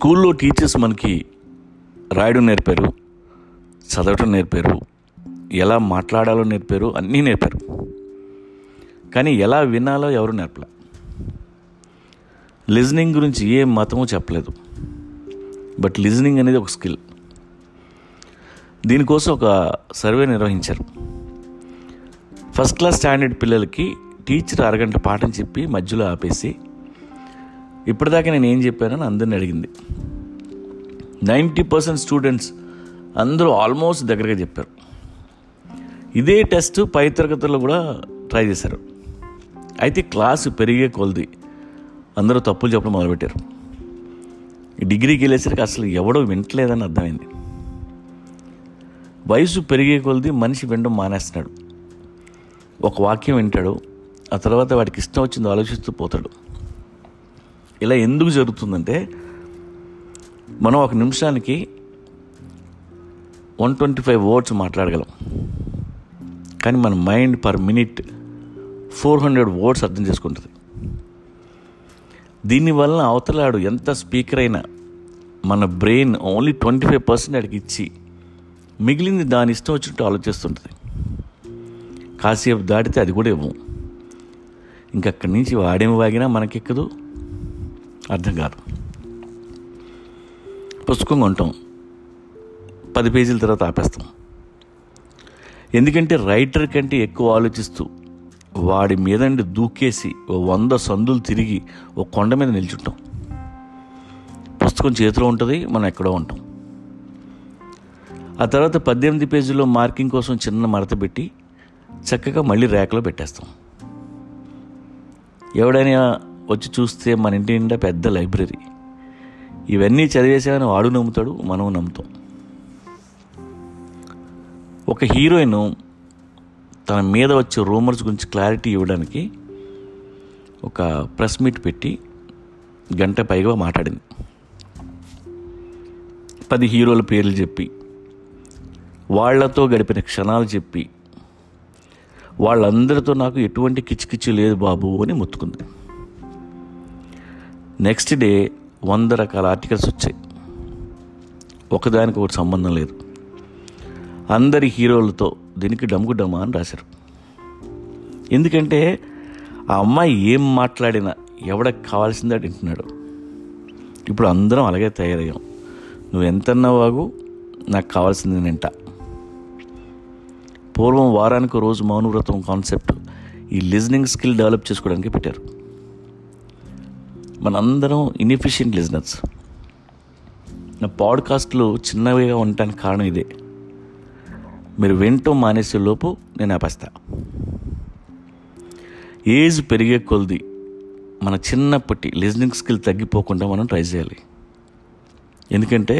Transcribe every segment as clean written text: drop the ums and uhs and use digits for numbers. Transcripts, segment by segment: స్కూల్లో టీచర్స్ మనకి రాయడం నేర్పారు, చదవటం నేర్పారు, ఎలా మాట్లాడాలో నేర్పారు, అన్నీ నేర్పారు. కానీ ఎలా వినాలో ఎవరు నేర్పలే. లిజనింగ్ గురించి ఏ మతమూ చెప్పలేదు. బట్ లిజనింగ్ అనేది ఒక స్కిల్. దీనికోసం ఒక సర్వే నిర్వహించారు. ఫస్ట్ క్లాస్ స్టాండర్డ్ పిల్లలకి టీచర్ అరగంట పాఠం చెప్పి మధ్యలో ఆపేసి, ఇప్పటిదాకా నేను ఏం చెప్పానని అందరిని అడిగింది. 90% స్టూడెంట్స్ అందరూ ఆల్మోస్ట్ దగ్గరగా చెప్పారు. ఇదే టెస్ట్ పై తరగతుల్లో కూడా ట్రై చేశారు. అయితే క్లాసు పెరిగే కొలది అందరూ తప్పులు చెప్పడం మొదలుపెట్టారు. డిగ్రీకి వెళ్ళేసరికి అసలు ఎవడో వింటలేదని అర్థమైంది. వయసు పెరిగే కొలది మనిషి వినడం మానేస్తున్నాడు. ఒక వాక్యం వింటాడు, ఆ తర్వాత వాడికి ఇష్టం వచ్చింది ఆలోచిస్తూ పోతాడు. ఇలా ఎందుకు జరుగుతుందంటే, మనం ఒక నిమిషానికి 125 words మాట్లాడగలం, కానీ మన మైండ్ పర్ మినిట్ 400 words అర్థం చేసుకుంటుంది. దీనివల్ల అవతలాడు ఎంత స్పీకర్ అయినా మన బ్రెయిన్ ఓన్లీ 25% అడిగి ఇచ్చి మిగిలింది దాని ఇష్టం వచ్చినట్టు ఆలోచిస్తుంటుంది. కాసేపు దాటితే అది కూడా ఇవ్వం. ఇంకక్కడి నుంచి వాడేమి వాగినా మనకెక్కదు, అర్థం కాదు. పుస్తకం కొంటాం, 10 pages తర్వాత ఆపేస్తాం. ఎందుకంటే రైటర్ కంటే ఎక్కువ ఆలోచిస్తూ వాడి మీదండి దూకేసి 100 సందులు తిరిగి 1 కొండ మీద నిల్చుంటాం. పుస్తకం చేతిలో ఉంటుంది, మనం ఎక్కడో ఉంటాం. ఆ తర్వాత 18 pages మార్కింగ్ కోసం చిన్న మడత పెట్టి చక్కగా మళ్ళీ ర్యాక్లో పెట్టేస్తాం. ఎవడైనా వచ్చి చూస్తే మన ఇంటి నిండా పెద్ద లైబ్రరీ. ఇవన్నీ చదివేసామని వాడు నమ్ముతాడు, మనం నమ్ముతాం. ఒక హీరోయిన్ తన మీద వచ్చే రూమర్స్ గురించి క్లారిటీ ఇవ్వడానికి ఒక ప్రెస్ మీట్ పెట్టి 1 గంట పైగా మాట్లాడింది. 10 heroes పేర్లు చెప్పి, వాళ్లతో గడిపిన క్షణాలు చెప్పి, వాళ్ళందరితో నాకు ఎటువంటి కిచికిచ్చి లేదు బాబు అని మొత్తుకుంది. నెక్స్ట్ డే 100 ఆర్టికల్స్ వచ్చాయి, ఒకదానికి ఒకటి సంబంధం లేదు. అందరి హీరోలతో దీనికి డమ్కు డమా అని రాశారు. ఎందుకంటే ఆ అమ్మాయి ఏం మాట్లాడినా ఎవడకి కావాల్సిందే వింటున్నాడు. ఇప్పుడు అందరం అలాగే తయారయ్యాం. నువ్వు ఎంతన్నా వాగు, నాకు కావాల్సింది నింట. పూర్వం వారానికి రోజు మౌనవ్రతం కాన్సెప్ట్ ఈ లిజనింగ్ స్కిల్ డెవలప్ చేసుకోవడానికి పెట్టారు. మనందరం ఇన్ఎఫిషియంట్ లిజనర్స్. నా పాడ్కాస్ట్లు చిన్నవిగా ఉండటానికి కారణం ఇదే. మీరు వింటూ మానేసే లోపు నేను ఆపేస్తా. ఏజ్ పెరిగే కొలది మన చిన్నప్పటి లిజనింగ్ స్కిల్ తగ్గిపోకుండా మనం ట్రై చేయాలి. ఎందుకంటే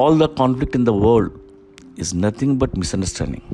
all the conflict in the world is nothing but misunderstanding.